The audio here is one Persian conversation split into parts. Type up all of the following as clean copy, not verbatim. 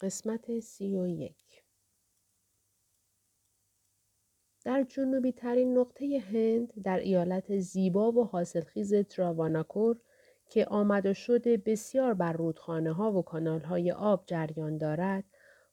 قسمت 31. در جنوبی ترین نقطه هند در ایالت زیبا و حاصلخیز تراواناکور که آمد و شده بسیار بر رودخانه ها و کانال های آب جریان دارد،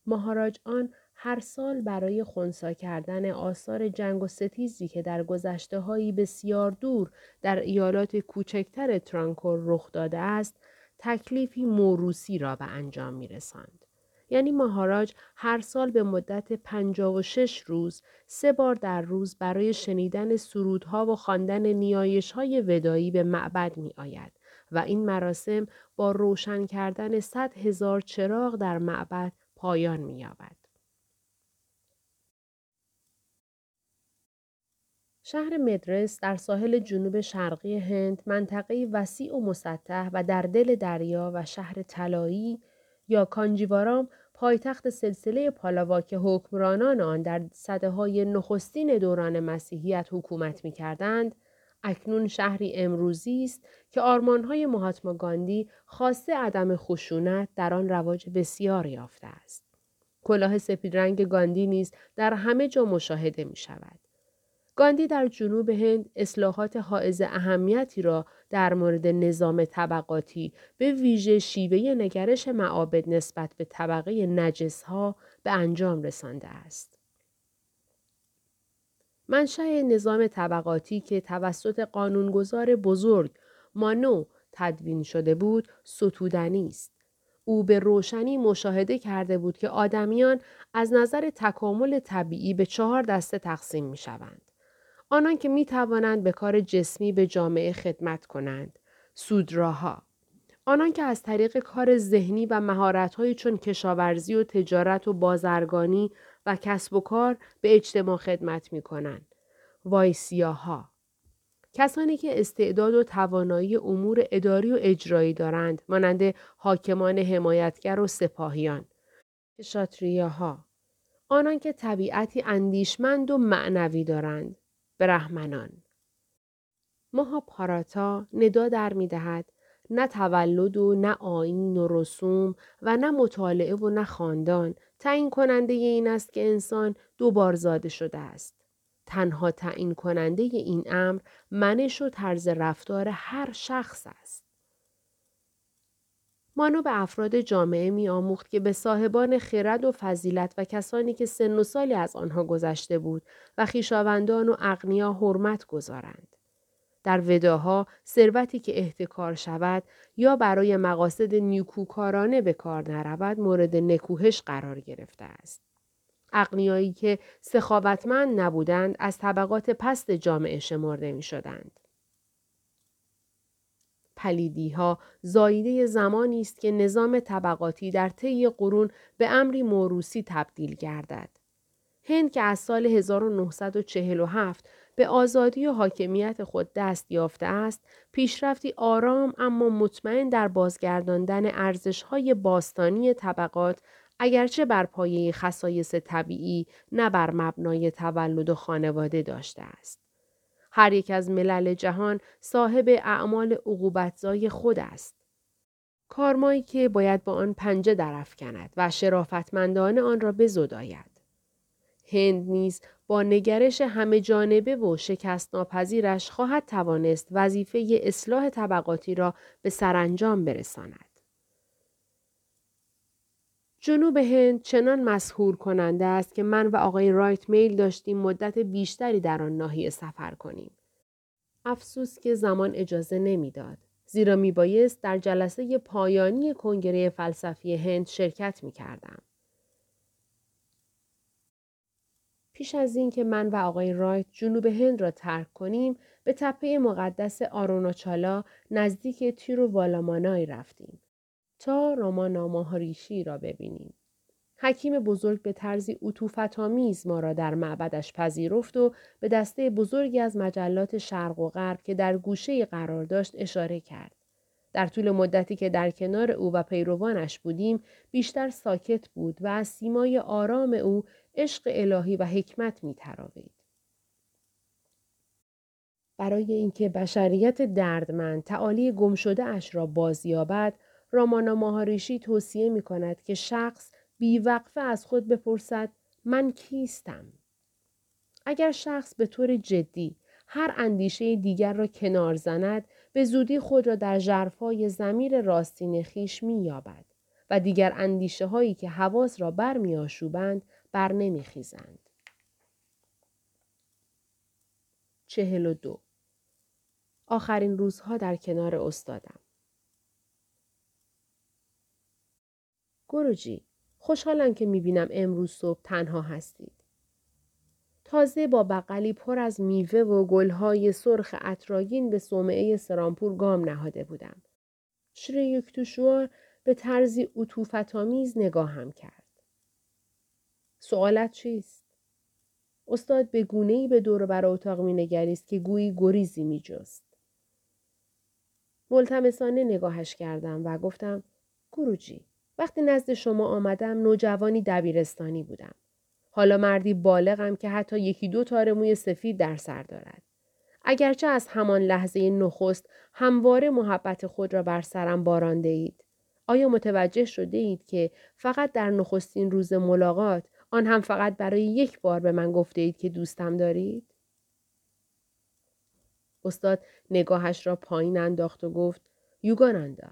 مهاراج آن هر سال برای خنثی کردن آثار جنگ و ستیزی که در گذشته هایی بسیار دور در ایالات کوچکتر ترانکور رخ داده است، تکلیفی موروثی را به انجام می‌رساند. یعنی مهاراج هر سال به مدت 56 روز 3 بار در روز برای شنیدن سرودها و خواندن نیایش‌های ودایی به معبد می‌آید و این مراسم با روشن کردن 100,000 چراغ در معبد پایان می‌یابد. شهر مدرس در ساحل جنوب شرقی هند، منطقه وسیع و مسطح و در دل دریا و شهر طلایی یا کانجیوارام، پایتخت سلسله پالاوا که حکمرانان آن در سده‌های نخستین دوران مسیحیت حکومت می‌کردند، اکنون شهری امروزی است که آرمان‌های مهاتما گاندی خواسته عدم خشونت در آن رواج بسیار یافته است. کلاه سپید رنگ گاندی نیز در همه جا مشاهده می‌شود. گاندی در جنوب هند اصلاحات حائز اهمیتی را در مورد نظام طبقاتی به ویژه شیوه نگرش معابد نسبت به طبقه نجس‌ها به انجام رسانده است. منشأ نظام طبقاتی که توسط قانونگذار بزرگ مانو تدوین شده بود، ستودنی است. او به روشنی مشاهده کرده بود که آدمیان از نظر تکامل طبیعی به 4 دسته تقسیم می‌شوند. آنان که می توانند به کار جسمی به جامعه خدمت کنند، سودراها. آنان که از طریق کار ذهنی و مهارت‌هایی چون کشاورزی و تجارت و بازرگانی و کسب و کار به اجتماع خدمت می کنند، وایسیاها. کسانی که استعداد و توانایی امور اداری و اجرایی دارند، مانند حاکمان حمایتگر و سپاهیان، شاتریها. آنان که طبیعتی اندیشمند و معنوی دارند، برحمنان. ماها پاراتا ندا در می دهد: نه تولد و نه آیین و رسوم و نه مطالعه و نه خاندان تعیین کننده این است که انسان 2 بار زاده شده است. تنها تعیین کننده این امر منش و طرز رفتار هر شخص است. مانو به افراد جامعه می آموخت که به صاحبان خرد و فضیلت و کسانی که سن و سالی از آنها گذشته بود و خویشاوندان و اغنیا حرمت گذارند. در وداها ثروتی که احتکار شود یا برای مقاصد نیکوکارانه به کار نرود مورد نکوهش قرار گرفته است. اغنیایی که سخاوتمند نبودند از طبقات پست جامعه شمرده می شدند. پلیدی ها زاییده زمانی است که نظام طبقاتی در طی قرون به امری موروثی تبدیل گردد. هند که از سال 1947 به آزادی و حاکمیت خود دست یافته است، پیشرفتی آرام اما مطمئن در بازگرداندن ارزش‌های باستانی طبقات، اگرچه بر پایه خصایص طبیعی نه بر مبنای تولد و خانواده داشته است. هر یک از ملل جهان صاحب اعمال عقوبت‌زای خود است. کارمایی که باید با آن پنجه درافکند و شرافتمندانه آن را بزداید. هند نیز با نگرش همه جانبه و شکست ناپذیرش خواهد توانست وظیفه اصلاح طبقاتی را به سرانجام برساند. جنوب هند چنان مسحور کننده است که من و آقای رایت میل داشتیم مدت بیشتری در آن ناحیه سفر کنیم. افسوس که زمان اجازه نمیداد، زیرا میبایست در جلسه پایانی کنگره فلسفی هند شرکت میکردم. پیش از این که من و آقای رایت جنوب هند را ترک کنیم، به تپه مقدس آرونوچالا نزدیک تیرووالامانای رفتیم تا رامانا ماهاریشی را ببینیم. حکیم بزرگ به طرزی عطوفت‌آمیز ما را در معبدش پذیرفت و به دسته بزرگی از مجلات شرق و غرب که در گوشه‌ای قرار داشت اشاره کرد. در طول مدتی که در کنار او و پیروانش بودیم، بیشتر ساکت بود و از سیمای آرام او عشق الهی و حکمت می‌تراوید. برای اینکه بشریت دردمند تعالی گمشده اش را بازیابد، رامانا ماهاریشی توصیه می کند که شخص بیوقفه از خود بپرسد من کیستم؟ اگر شخص به طور جدی هر اندیشه دیگر را کنار زند، به زودی خود را در ژرفای ضمیر راستین خویش می‌یابد و دیگر اندیشه هایی که حواس را برمی‌آشوبند بر نمی‌خیزند. 42. آخرین روزها در کنار استادم. گروجی، خوشحالم که می‌بینم امروز صبح تنها هستید. تازه با بغلی پر از میوه و گل‌های سرخ عطرآگین به صومعه سرامپورگام نهاده بودم. شری یوکتِشوار به طرزی عطوفت‌آمیز نگاهم کرد. سوالت چیست؟ استاد به گونه‌ای به دور و بر اتاق می‌نگریست که گویی گریزی می‌جست. ملتمسانه نگاهش کردم و گفتم گروجی، وقتی نزد شما آمدم نوجوانی دبیرستانی بودم. حالا مردی بالغم که حتی یکی دو تار موی سفید در سر دارد. اگرچه از همان لحظه نخست همواره محبت خود را بر سرم بارانده اید. آیا متوجه شده اید که فقط در نخستین روز ملاقات، آن هم فقط برای یک بار، به من گفته اید که دوستم دارید؟ استاد نگاهش را پایین انداخت و گفت یوگاناندا،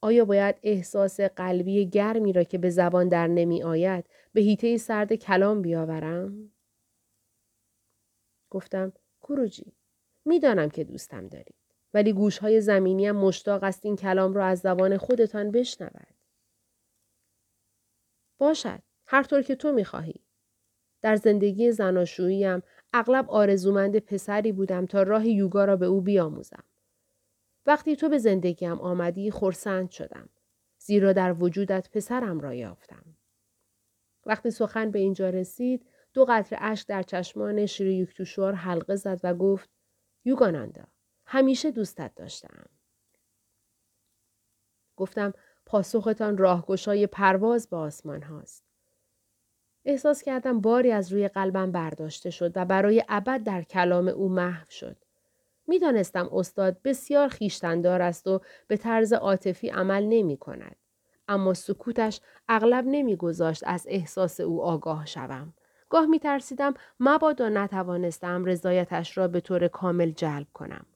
آیا باید احساس قلبی گرمی را که به زبان در نمی آید به هیته سرد کلام بیاورم؟ گفتم گروجی، میدانم که دوستم دارید، ولی گوشهای زمینیم مشتاق است این کلام را از زبان خودتان بشنود. باشد، هر طور که تو میخواهی. در زندگی زناشوییم اغلب آرزومند پسری بودم تا راه یوگا را به او بیاموزم. وقتی تو به زندگیم آمدی خرسند شدم، زیرا در وجودت پسرم را یافتم. وقتی سخن به اینجا رسید، دو قطره اشک در چشمان شری یوکتِشوار حلقه زد و گفت یوگاناندا، همیشه دوستت داشتم. گفتم پاسختان راهگشای پرواز به آسمان هاست. احساس کردم باری از روی قلبم برداشته شد و برای ابد در کلام او محو شد. می دانستم استاد بسیار خویشتندار است و به طرز عاطفی عمل نمی کند. اما سکوتش اغلب نمی گذاشت از احساس او آگاه شوم. گاه می ترسیدم مبادا نتوانستم رضایتش را به طور کامل جلب کنم.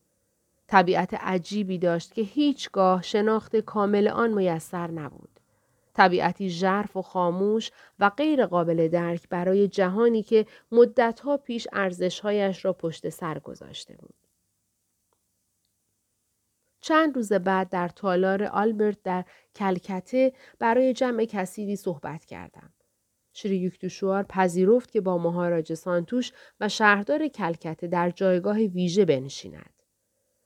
طبیعت عجیبی داشت که هیچگاه شناخت کامل آن میسر نبود. طبیعتی ژرف و خاموش و غیر قابل درک برای جهانی که مدتها پیش ارزشهایش را پشت سر گذاشته بود. چند روز بعد در تالار آلبرت در کلکته برای جمع کثیری صحبت کردم. شری یوکتِشوار پذیرفت که با مهاراج سانتوش و شهردار کلکته در جایگاه ویژه بنشیند.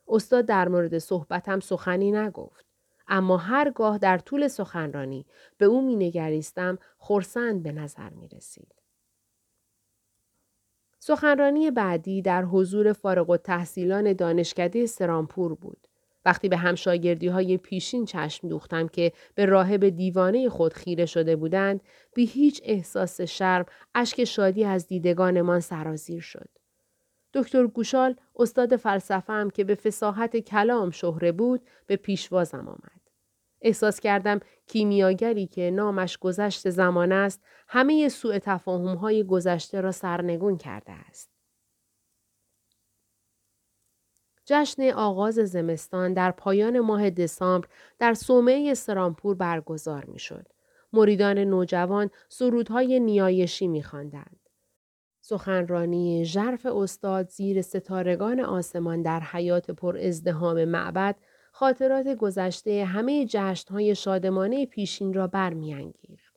استاد در مورد صحبتم سخنی نگفت، اما هرگاه در طول سخنرانی به او می‌نگریستم خرسند به نظر می‌رسید. سخنرانی بعدی در حضور فارغ‌التحصیلان دانشکده سرامپور بود. وقتی به همشاگردی‌های پیشین چشم دوختم که به راهب دیوانه خود خیره شده بودند، بی هیچ احساس شرم، اشک شادی از دیدگانمان سرازیر شد. دکتر گوشال، استاد فلسفه‌ام که به فصاحت کلام شهره بود، به پیشوازم آمد. احساس کردم کیمیاگری که نامش گذشت زمان است، همه سوء تفاهم‌های گذشته را سرنگون کرده است. جشن آغاز زمستان در پایان ماه دسامبر در صومعه سرامپور برگزار می‌شد. مریدان نوجوان سرودهای نیایشی می‌خواندند. سخنرانی ژرف استاد زیر ستارگان آسمان در حیات پر ازدحام معبد، خاطرات گذشته همه جشن‌های شادمانه پیشین را برمی‌انگیخت.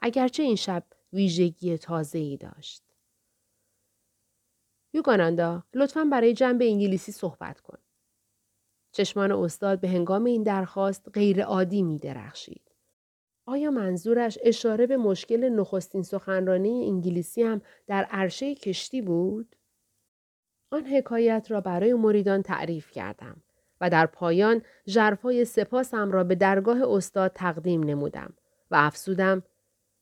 اگرچه این شب ویژگی تازه‌ای داشت. یوگاناندا، لطفاً برای جنب انگلیسی صحبت کن. چشمان استاد به هنگام این درخواست غیر عادی می درخشید. آیا منظورش اشاره به مشکل نخستین سخنرانی انگلیسی هم در عرشه کشتی بود؟ آن حکایت را برای مریدان تعریف کردم و در پایان ژرفای سپاسم را به درگاه استاد تقدیم نمودم و افسودم،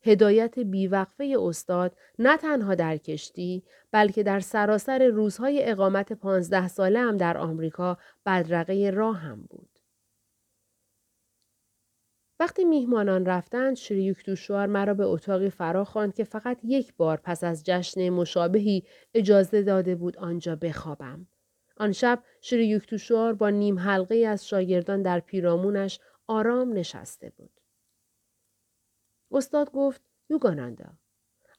هدایت بیوقفه استاد نه تنها در کشتی، بلکه در سراسر روزهای اقامت 15 ساله هم در آمریکا بدرقه راه هم بود. وقتی میهمانان رفتند، شری یوکتِشوار مرا به اتاقی فرا خواند که فقط یک بار پس از جشن مشابهی اجازه داده بود آنجا بخوابم. آن شب شری یوکتِشوار با نیم حلقه از شاگردان در پیرامونش آرام نشسته بود. استاد گفت: یوگاناندا،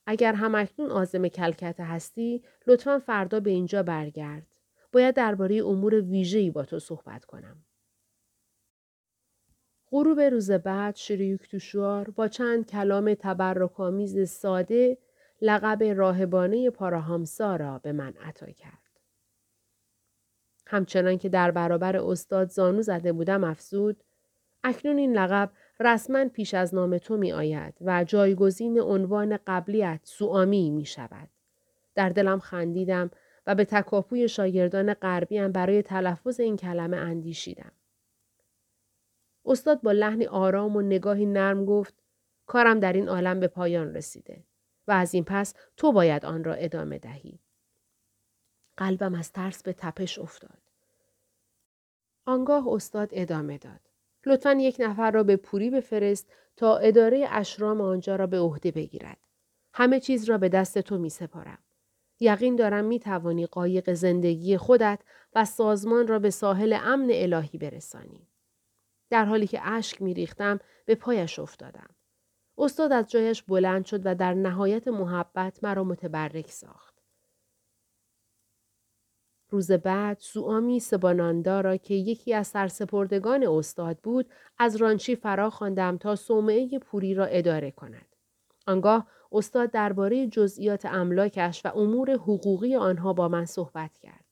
اگر همکنون عازم کلکته هستی، لطفاً فردا به اینجا برگرد. باید درباره امور ویژه‌ای با تو صحبت کنم. غروب روز بعد شری یوکتِشوار با چند کلام تبرک‌آمیز ساده لقب راهبانه پاراهمسا را به من عطا کرد. همچنان که در برابر استاد زانو زده بودم افزود: اکنون این لقب رسما پیش از نام تو می آید و جایگزین عنوان قبلیت سوامی می شود. در دلم خندیدم و به تکاپوی شاگردان غربیم برای تلفظ این کلمه اندیشیدم. استاد با لحنی آرام و نگاهی نرم گفت: کارم در این عالم به پایان رسیده و از این پس تو باید آن را ادامه دهی. قلبم از ترس به تپش افتاد. آنگاه استاد ادامه داد: لطفاً یک نفر را به پوری بفرست تا اداره اشرام آنجا را به عهده بگیرد. همه چیز را به دست تو می سپارم. یقین دارم می توانی قایق زندگی خودت و سازمان را به ساحل امن الهی برسانی. در حالی که اشک می ریختم به پایش افتادم. استاد از جایش بلند شد و در نهایت محبت مرا متبرک ساخت. روز بعد سوامی سباناندا را که یکی از سرسپردگان استاد بود از رانچی فرا خواندم تا صومعه پوری را اداره کند. آنگاه استاد درباره جزئیات املاکش و امور حقوقی آنها با من صحبت کرد.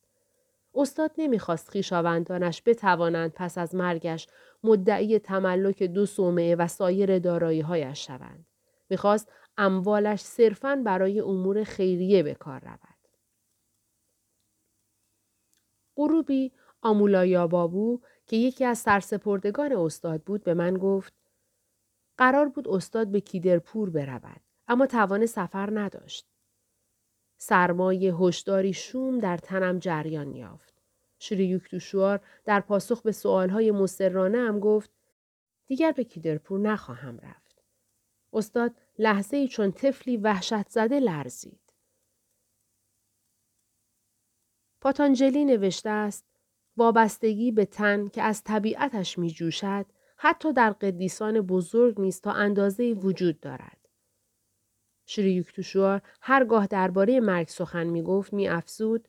استاد نمیخواست خویشاوندانش بتوانند پس از مرگش مدعی تملک 2 صومعه و سایر دارایی‌هایش شوند. میخواست اموالش صرفاً برای امور خیریه به کار رود. غروبی آمولایا بابو که یکی از سرسپردگان استاد بود به من گفت: قرار بود استاد به کیدرپور برود، اما توان سفر نداشت. سرمای هشداری شوم در تنم جریان یافت. شری یوکتِشوار در پاسخ به سؤالهای مصرانه هم گفت: دیگر به کیدرپور نخواهم رفت. استاد لحظه‌ای چون طفلی وحشت زده لرزید. پاتانجلی نوشته است: وابستگی به تن که از طبیعتش می جوشد، حتی در قدیسان بزرگ نیست تا اندازه‌ای وجود دارد. شری یوکتِشوار هرگاه درباره مرگ سخن می گفت می افزود: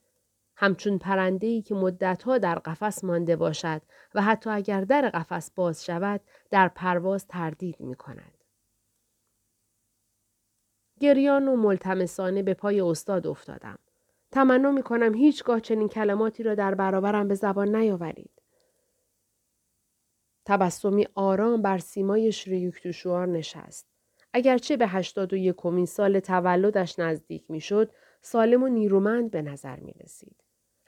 همچون پرنده‌ای که مدتها در قفس مانده باشد و حتی اگر در قفس باز شود، در پرواز تردید می کند. گریان و ملتمسانه به پای استاد افتادم. تمنا می کنم هیچگاه چنین کلماتی را در برابرم به زبان نیاورید. تبسمی آرام بر سیمای شری یوکتِشوار نشست. اگرچه به 81 سال تولدش نزدیک می شد، سالم و نیرومند به نظر می رسید.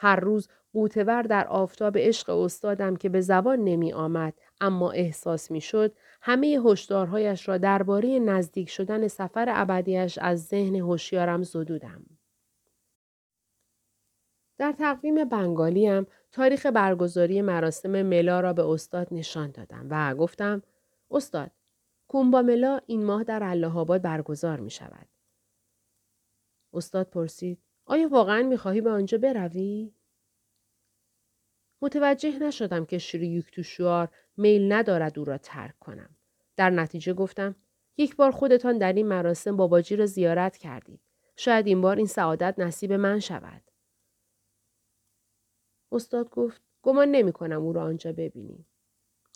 هر روز قوتور در آفتاب عشق استادم که به زبان نمی آمد، اما احساس می شد، همه هشدارهایش را درباره نزدیک شدن سفر ابدیش از ذهن هوشیارم زدودم. در تقویم بنگالیم تاریخ برگزاری مراسم ملا را به استاد نشان دادم و گفتم: استاد، کومبا ملا این ماه در الله‌آباد برگزار می شود. استاد پرسید: آیا واقعاً می خواهی به آنجا بروی؟ متوجه نشدم که شری یوکتِشوار میل ندارد او را ترک کنم. در نتیجه گفتم: یک بار خودتان در این مراسم بابا جی را زیارت کردید. شاید این بار این سعادت نصیب من شود. استاد گفت: گمان نمی کنم او را آنجا ببینیم.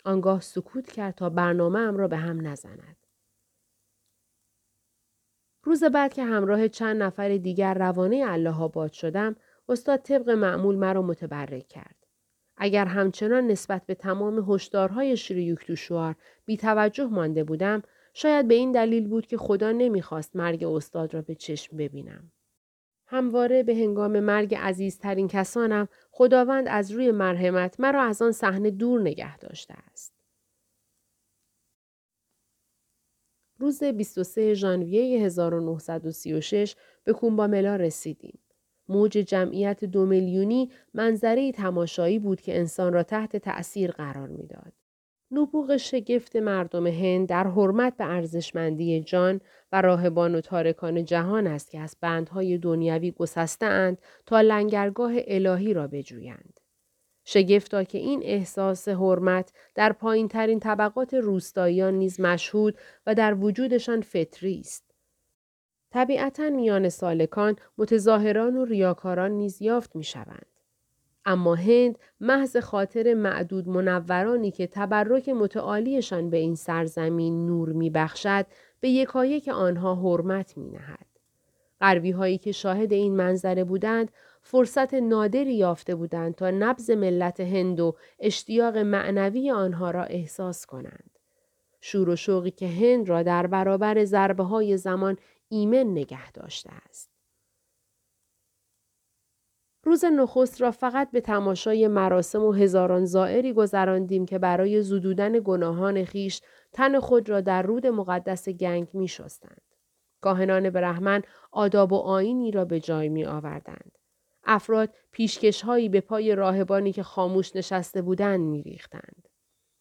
آنگاه سکوت کرد تا برنامه ام را به هم نزند. روز بعد که همراه چند نفر دیگر روانه الله‌آباد شدم، استاد طبق معمول مرا متبرک کرد. اگر همچنان نسبت به تمام هشدارهای شری یوکتِشوار بی توجه مانده بودم، شاید به این دلیل بود که خدا نمیخواست مرگ استاد را به چشم ببینم. همواره به هنگام مرگ عزیزترین کسانم، خداوند از روی مرحمت مرا از آن صحنه دور نگه داشته است. روز 23 ژانویه 1936 به کومبا ملا رسیدیم. موج جمعیت 2 میلیونی منظره‌ای تماشایی بود که انسان را تحت تأثیر قرار می‌داد. نبوغ شگفت مردم هند در حرمت به ارزشمندی جان و راهبان و تارکان جهان است که از بندهای دنیوی گسسته‌اند تا لنگرگاه الهی را بجویند. شگفتا که این احساس حرمت در پایین‌ترین طبقات روستاییان نیز مشهود و در وجودشان فطری است. طبیعتاً میان سالکان، متظاهران و ریاکاران نیز یافت می‌شوند. اما هند محض خاطر معدود منورانی که تبرک متعالیشان به این سرزمین نور می‌بخشد، به یکایک آنها حرمت می‌نهد. غربی‌هایی که شاهد این منظره بودند، فرصت نادری یافته بودند تا نبض ملت هند و اشتیاق معنوی آنها را احساس کنند. شور و شوقی که هند را در برابر ضربه‌های زمان ایمن نگه داشته است. روز نخست را فقط به تماشای مراسم و هزاران زائری گذراندیم که برای زدودن گناهان خیش تن خود را در رود مقدس گنگ می شستند. کاهنان برحمن آداب و آیینی را به جای می آوردند. افراد پیشکش‌هایی به پای راهبانی که خاموش نشسته بودند می‌ریختند.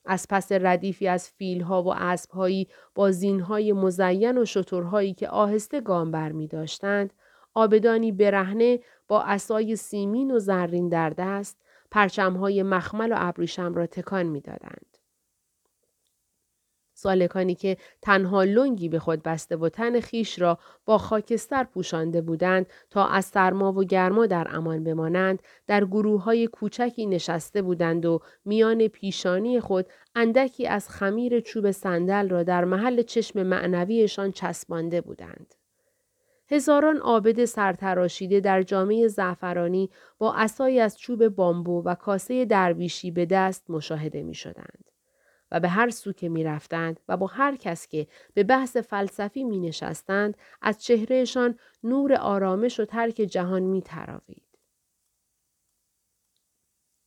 از پس ردیفی از فیل‌ها و اسب‌هایی با زین‌های مزین و شترهایی که آهسته گام برمی‌داشتند، آبدانی برهنه با عصای سیمین و زرین در دست، پرچم‌های مخمل و ابریشم را تکان می‌دادند. سالکانی که تنها لنگی به خود بسته و تن خیش را با خاکستر پوشانده بودند تا از سرما و گرما در امان بمانند، در گروه‌های کوچکی نشسته بودند و میان پیشانی خود اندکی از خمیر چوب صندل را در محل چشم معنویشان چسبانده بودند. هزاران عابد سرتراشیده در جامعه زعفرانی با عصایی از چوب بامبو و کاسه درویشی به دست مشاهده می‌شدند. و به هر سو که می رفتند و با هر کس که به بحث فلسفی می نشستند، از چهرهشان نور آرامش و ترک جهان می تراوید.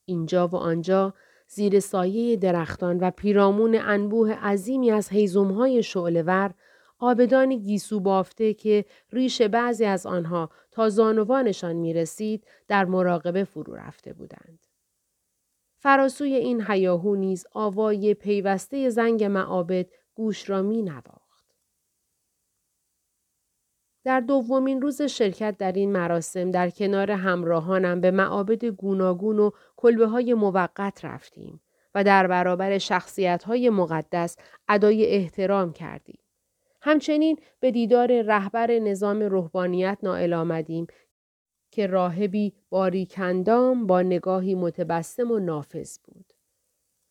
اینجا و آنجا، زیر سایه درختان و پیرامون انبوه عظیمی از هیزم‌های شعله‌ور، آبدان گیسو بافته که ریش بعضی از آنها تا زانوانشان می رسید، در مراقبه فرو رفته بودند. فراسوی این هیاهو نیز آوای پیوسته زنگ معابد گوش را می نواخت. در دومین روز شرکت در این مراسم در کنار همراهانم به معابد گوناگون و کلبه‌های موقت رفتیم و در برابر شخصیت‌های مقدس ادای احترام کردیم. همچنین به دیدار رهبر نظام روحانیت نائل آمدیم که راهبی باریکندام با نگاهی متبسم و نافذ بود.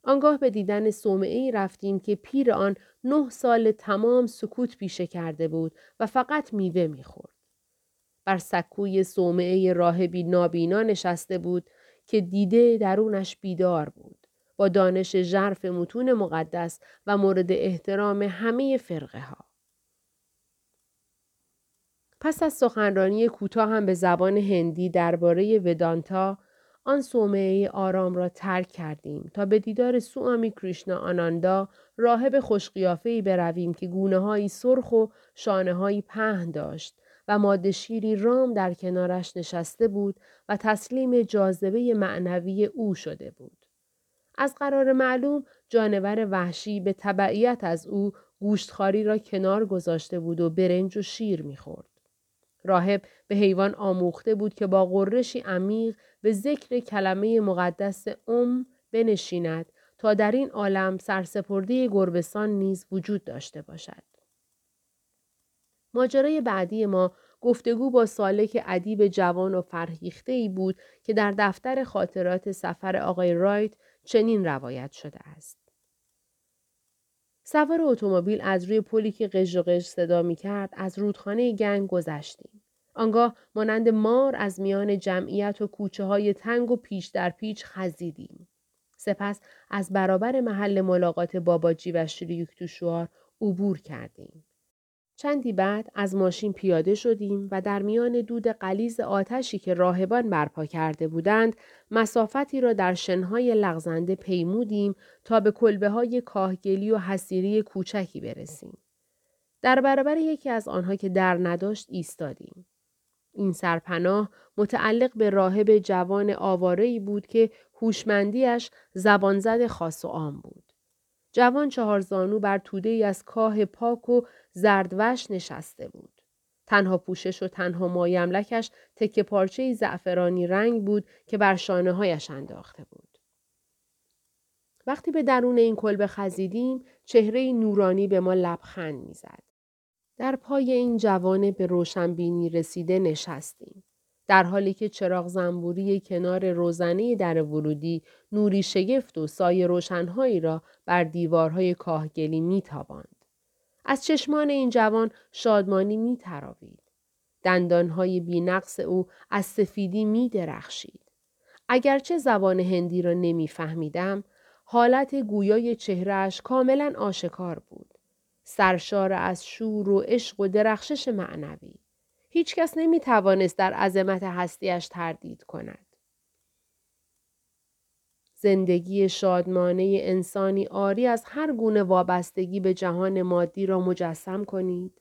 آنگاه به دیدن صومعه‌ای رفتیم که پیر آن 9 سال تمام سکوت پیشه کرده بود و فقط میوه میخورد. بر سکوی صومعه راهبی نابینا نشسته بود که دیده درونش بیدار بود، با دانش ژرف متون مقدس و مورد احترام همه فرقه ها. پس از سخنرانی کوتاه هم به زبان هندی درباره ودانتا، آن صومعه آرام را ترک کردیم تا به دیدار سوامی کرشنا آناندا، راهب خوشقیافه‌ای برویم که گونه‌های سرخ و شانه‌های پهن داشت و ماده شیری رام در کنارش نشسته بود و تسلیم جاذبه معنوی او شده بود. از قرار معلوم جانور وحشی به تبعیت از او گوشتخواری را کنار گذاشته بود و برنج و شیر می‌خورد. راهب به حیوان آموخته بود که با غرشی عمیق به ذکر کلمه مقدس بنشیند تا در این عالم سرسپرده گربسان نیز وجود داشته باشد. ماجرای بعدی ما گفتگو با سالک ادیب جوان و فرهیخته‌ای بود که در دفتر خاطرات سفر آقای رایت چنین روایت شده است. سوار اتومبیل از روی پلی که قژ و قژ صدا می‌کرد از رودخانه گنگ گذشتیم. آنگاه مانند مار از میان جمعیت و کوچه‌های تنگ و پیچ در پیچ خزیدیم. سپس از برابر محل ملاقات بابا جی و شری یوکتِشوار عبور کردیم. چندی بعد از ماشین پیاده شدیم و در میان دود غلیظ آتشی که راهبان برپا کرده بودند، مسافتی را در شنهای لغزنده پیمودیم تا به کلبه‌های کاهگلی و حصیری کوچکی برسیم. در برابر یکی از آنها که در نداشت ایستادیم. این سرپناه متعلق به راهب جوان آواره‌ای بود که هوشمندیش زبانزد خاص و عام بود. جوان چهارزانو بر توده‌ای از کاه پاک و زردوش نشسته بود. تنها پوشش و تنها مایملکش تکه پارچه‌ای زعفرانی رنگ بود که بر شانه‌هایش انداخته بود. وقتی به درون این کلبه خزیدیم، چهره‌ای نورانی به ما لبخند می‌زد. در پای این جوان به روشنبینی رسیده نشستیم. در حالی که چراغ زنبوری کنار روزنه در ورودی نوری شگفت و سایه روشنهایی را بر دیوارهای کاهگلی میتاباند. از چشمان این جوان شادمانی میتراوید. دندانهای بی‌نقص او از سفیدی میدرخشید. اگرچه زبان هندی را نمیفهمیدم، حالت گویای چهرهش کاملا آشکار بود. سرشار از شور و عشق و درخشش معنوی. هیچ کس نمی توانست در عظمت هستیش تردید کند. زندگی شادمانه انسانی عاری از هر گونه وابستگی به جهان مادی را مجسم کنید.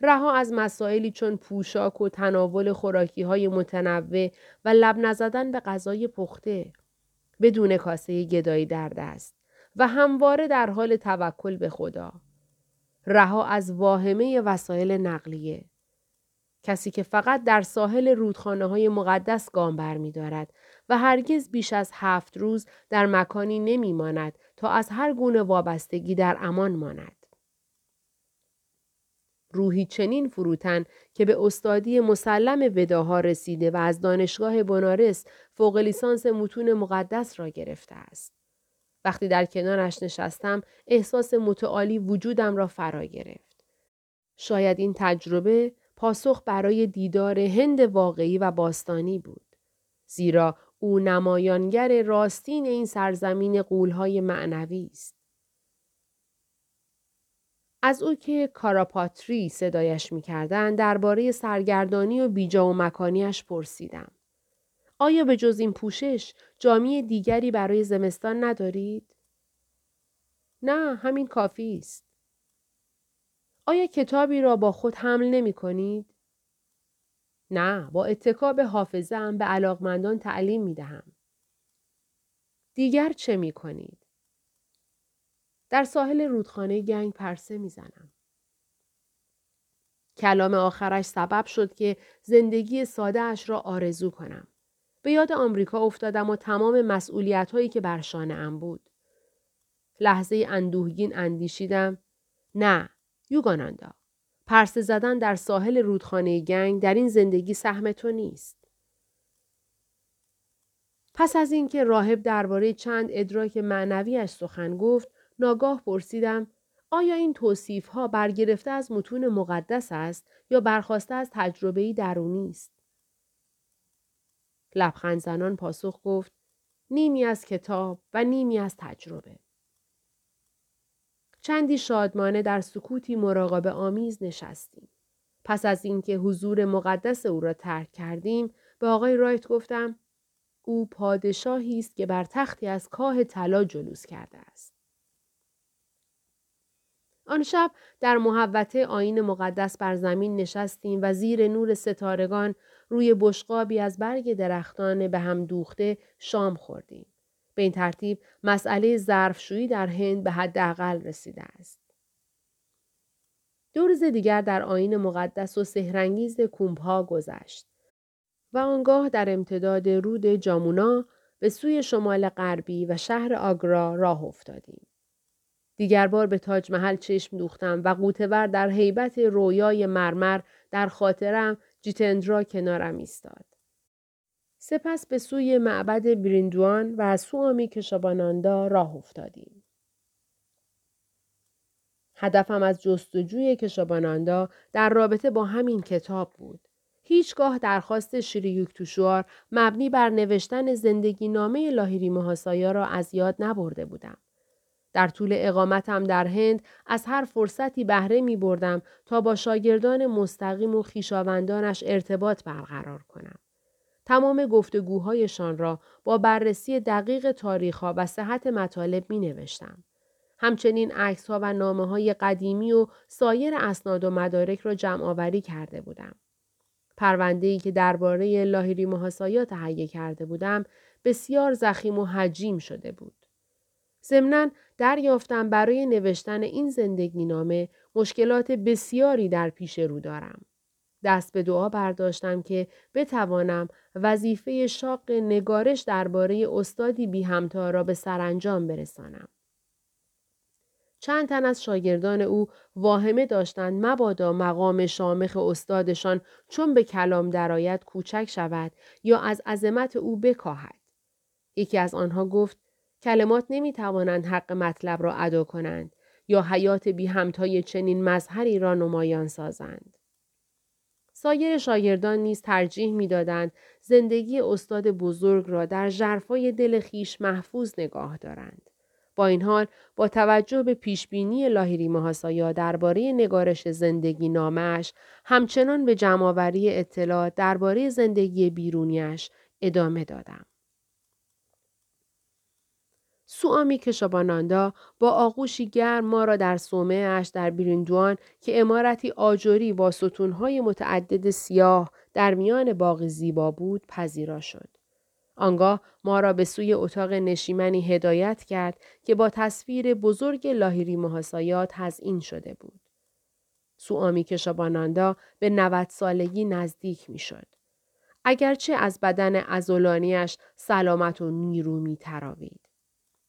رها از مسائلی چون پوشاک و تناول خوراکی‌های متنوع و لب نزدن به غذای پخته، بدون کاسه گدایی در دست و همواره در حال توکل به خدا. رها از واهمه وسایل نقلیه. کسی که فقط در ساحل رودخانه‌های مقدس گام برمی‌دارد و هرگز بیش از 7 روز در مکانی نمی‌ماند تا از هر گونه وابستگی در امان ماند. روحی چنین فروتن که به استادی مسلم وداها رسیده و از دانشگاه بنارس فوق لیسانس متون مقدس را گرفته است. وقتی در کنارش نشستم، احساس متعالی وجودم را فرا گرفت. شاید این تجربه پاسخ برای دیدار هند واقعی و باستانی بود. زیرا او نمایانگر راستین این سرزمین غول‌های معنوی است. از او که کاراپاتری صدایش می‌کردند، درباره سرگردانی و بیجا و مکانیش پرسیدم. آیا به جز این پوشش جامه‌ی دیگری برای زمستان ندارید؟ نه، همین کافی است. آیا کتابی را با خود حمل نمی کنید؟ نه، با اتکا به حافظه ام به علاقمندان تعلیم می دهم. دیگر چه می کنید؟ در ساحل رودخانه گنگ پرسه می زنم. کلام آخرش سبب شد که زندگی ساده اش را آرزو کنم. به یاد آمریکا افتادم و تمام مسئولیت هایی که بر شانه ام بود. لحظه اندوهگین اندیشیدم. نه، یوگاناندا، پرسه زدن در ساحل رودخانه گنگ در این زندگی سهم تو نیست. پس از اینکه راهب درباره چند ادراک معنویش سخن گفت، ناگاه پرسیدم آیا این توصیف‌ها برگرفته از متون مقدس است یا برخواسته از تجربه‌ای درونی است؟ لبخند زنان پاسخ گفت نیمی از کتاب و نیمی از تجربه. چندی شادمانه در سکوتی مراقبه آمیز نشستیم. پس از اینکه حضور مقدس او را ترک کردیم، به آقای رایت گفتم او پادشاهی است که بر تختی از کاه طلا جلوس کرده است. آن شب در محوطه آیین مقدس بر زمین نشستیم و زیر نور ستارگان روی بشقابی از برگ درختان به هم دوخته شام خوردیم. به این ترتیب مسئله ظرفشویی در هند به حداقل رسیده است. 2 روز دیگر در آیین مقدس و سحرانگیز کومبها گذشت و آنگاه در امتداد رود جامونا به سوی شمال غربی و شهر آگرا راه افتادیم. دیگر بار به تاج محل چشم دوختم و غوطه‌ور در هیبت رویای مرمر در خاطرم جیتندرا کنارم ایستاد. سپس به سوی معبد بریندوان و سوامی کشاباناندا راه افتادیم. هدفم از جستجوی کشاباناندا در رابطه با همین کتاب بود. هیچگاه درخواست شری یوکتِشوار مبنی بر نوشتن زندگی نامه لاهیری مهاسایا را از یاد نبرده بودم. در طول اقامتم در هند از هر فرصتی بهره می بردم تا با شاگردان مستقیم و خویشاوندانش ارتباط برقرار کنم. تمام گفتگوهایشان را با بررسی دقیق تاریخ‌ها و صحت مطالب می‌نوشتم. همچنین عکس‌ها و نامه‌های قدیمی و سایر اسناد و مدارک را جمع‌آوری کرده بودم. پرونده‌ای که درباره لاهیری مهاسایا تهیه کرده بودم بسیار ضخیم و حجیم شده بود. ضمناً دریافتم برای نوشتن این زندگی نامه مشکلات بسیاری در پیش رو دارم. دست به دعا برداشتم که بتوانم وظیفه شاق نگارش درباره استادی بی همتا را به سرانجام برسانم. چند تن از شاگردان او واهمه داشتند مبادا مقام شامخ استادشان چون به کلام درآید کوچک شود یا از عظمت او بکاهد. یکی از آنها گفت کلمات نمیتوانند حق مطلب را ادا کنند یا حیات بی همتای چنین مظهری را نمایان سازند. سایر شاگردان نیز ترجیح میدادند زندگی استاد بزرگ را در ژرفای دل خویش محفوظ نگاه دارند. با این حال با توجه به پیشبینی لاهیری مهاسایا درباره نگارش زندگی نامش همچنان به جمع‌آوری اطلاع درباره زندگی بیرونیش ادامه دادم. سوامی کشاباناندا با آغوشی گرم ما را در صومعه اش در بریندوان که عمارتی آجری با ستونهای متعدد سیاه در میان باغ زیبا بود پذیرا شد. آنگاه ما را به سوی اتاق نشیمنی هدایت کرد که با تصویر بزرگ لاهیری مهاسایا تزئین شده بود. سوامی کشاباناندا به 90 سالگی نزدیک می شد. اگرچه از بدن عضلانیش سلامت و نیرو می تراوید.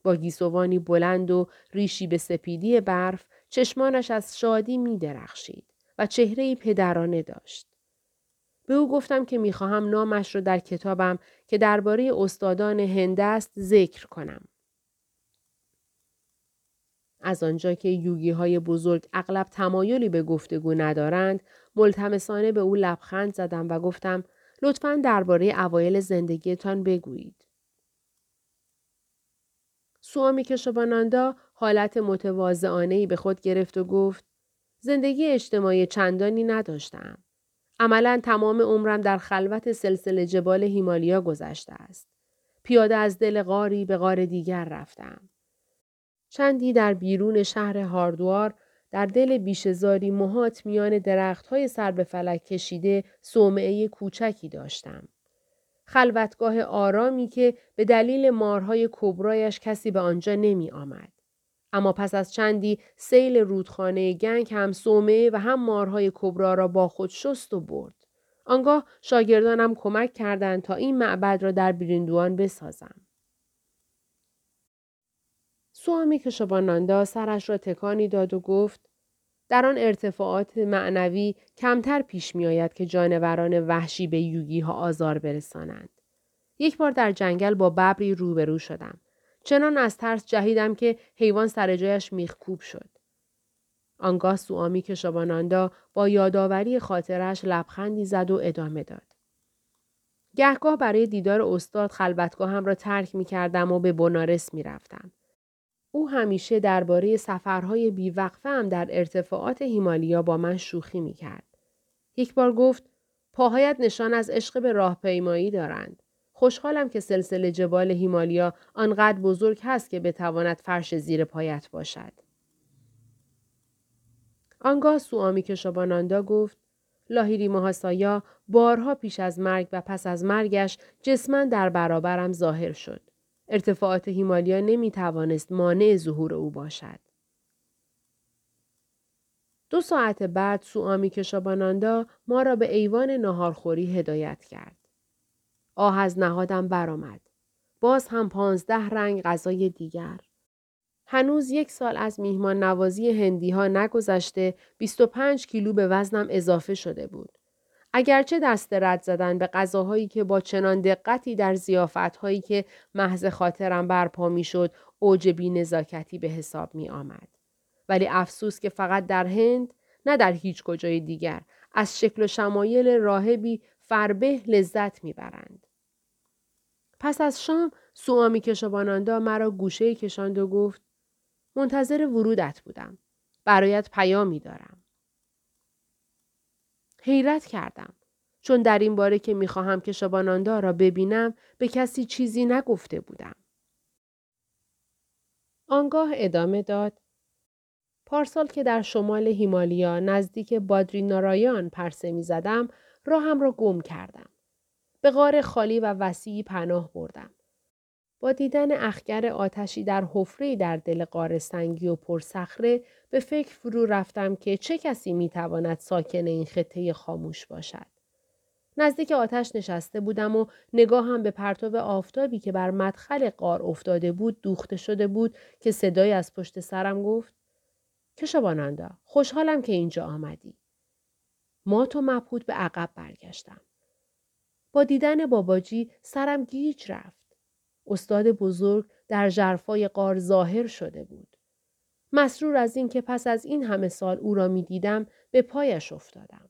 با گیسوانی بلند و ریشی به سپیدی برف چشمانش از شادی می درخشید و چهره‌ای پدرانه داشت. به او گفتم که می‌خواهم نامش را در کتابم که درباره استادان هند است ذکر کنم. از آنجا که یوگی‌های بزرگ اغلب تمایلی به گفتگو ندارند، ملتمسانه به او لبخند زدم و گفتم لطفاً درباره اوایل زندگیتان بگویید. سوامی کشاباناندا حالت متواضعانه‌ای به خود گرفت و گفت زندگی اجتماعی چندانی نداشتم. عملاً تمام عمرم در خلوت سلسله جبال هیمالیا گذشته است. پیاده از دل غاری به غار دیگر رفتم. چندی در بیرون شهر هاردوار در دل بیشه‌زاری محاط میان درخت‌های سر به فلک کشیده صومعه کوچکی داشتم. خلوتگاه آرامی که به دلیل مارهای کبرایش کسی به آنجا نمی آمد. اما پس از چندی سیل رودخانه گنگ هم صومعه و هم مارهای کبرا را با خود شست و برد. آنگاه شاگردانم کمک کردند تا این معبد را در بریندوان بسازم. سوامی کشاباناندا سرش را تکانی داد و گفت در آن ارتفاعات معنوی کمتر پیش می آید که جانوران وحشی به یوگی ها آزار برسانند. یک بار در جنگل با ببری روبرو شدم. چنان از ترس جهیدم که حیوان سر جایش میخکوب شد. آنگاه سوامی کشاباناندا با یادآوری خاطرش لبخندی زد و ادامه داد. گهگاه برای دیدار استاد خلوتگاهم را ترک می کردم و به بنارس می رفتم. او همیشه درباره سفرهای بیوقفه هم در ارتفاعات هیمالیا با من شوخی می کرد. یک بار گفت پاهایت نشان از عشق به راهپیمایی دارند. خوشحالم که سلسله جبال هیمالیا آنقدر بزرگ هست که بتواند فرش زیر پایت باشد. آنگاه سوامی کشاباناندا گفت لاهیری مهاسایا بارها پیش از مرگ و پس از مرگش جسماً در برابرم ظاهر شد. ارتفاعات هیمالیا نمیتوانست مانع ظهور او باشد. 2 ساعت بعد سوامی کشاباناندا ما را به ایوان ناهارخوری هدایت کرد. آه از نهادم برآمد. باز هم 15 رنگ غذای دیگر. هنوز 1 سال از میهمان نوازی هندی ها نگذشته 25 کیلو به وزنم اضافه شده بود. اگرچه دست رد زدن به غذاهایی که با چنان دقتی در ضیافت‌هایی که محض خاطرم برپا می‌شد اوج بی‌نزاکتی به حساب می آمد. ولی افسوس که فقط در هند نه در هیچ کجای دیگر از شکل و شمایل راهبی فربه لذت می‌برند. پس از شام سوامی کشاباناندا مرا گوشه‌ای کشاند و گفت منتظر ورودت بودم. برایت پیامی دارم. حیرت کردم چون در این باره که می‌خواهم کشاباناندا را ببینم به کسی چیزی نگفته بودم. آنگاه ادامه داد پارسال که در شمال هیمالیا نزدیک بادری نارایان پرسه می‌زدم راهم را گم کردم. به غار خالی و وسیعی پناه بردم. با دیدن اخگر آتشی در حفره‌ای در دل غار سنگی و پرصخره به فکر فرو رفتم که چه کسی میتواند ساکن این خطه خاموش باشد. نزدیک آتش نشسته بودم و نگاهم به پرتو آفتابی که بر مدخل غار افتاده بود دوخته شده بود که صدایی از پشت سرم گفت: کشاباناندا، خوشحالم که اینجا آمدی. مات و مبهوت به عقب برگشتم. با دیدن بابا جی سرم گیج رفت. استاد بزرگ در ژرفای غار ظاهر شده بود. مسرور از این که پس از این همه سال او را می دیدم به پایش افتادم.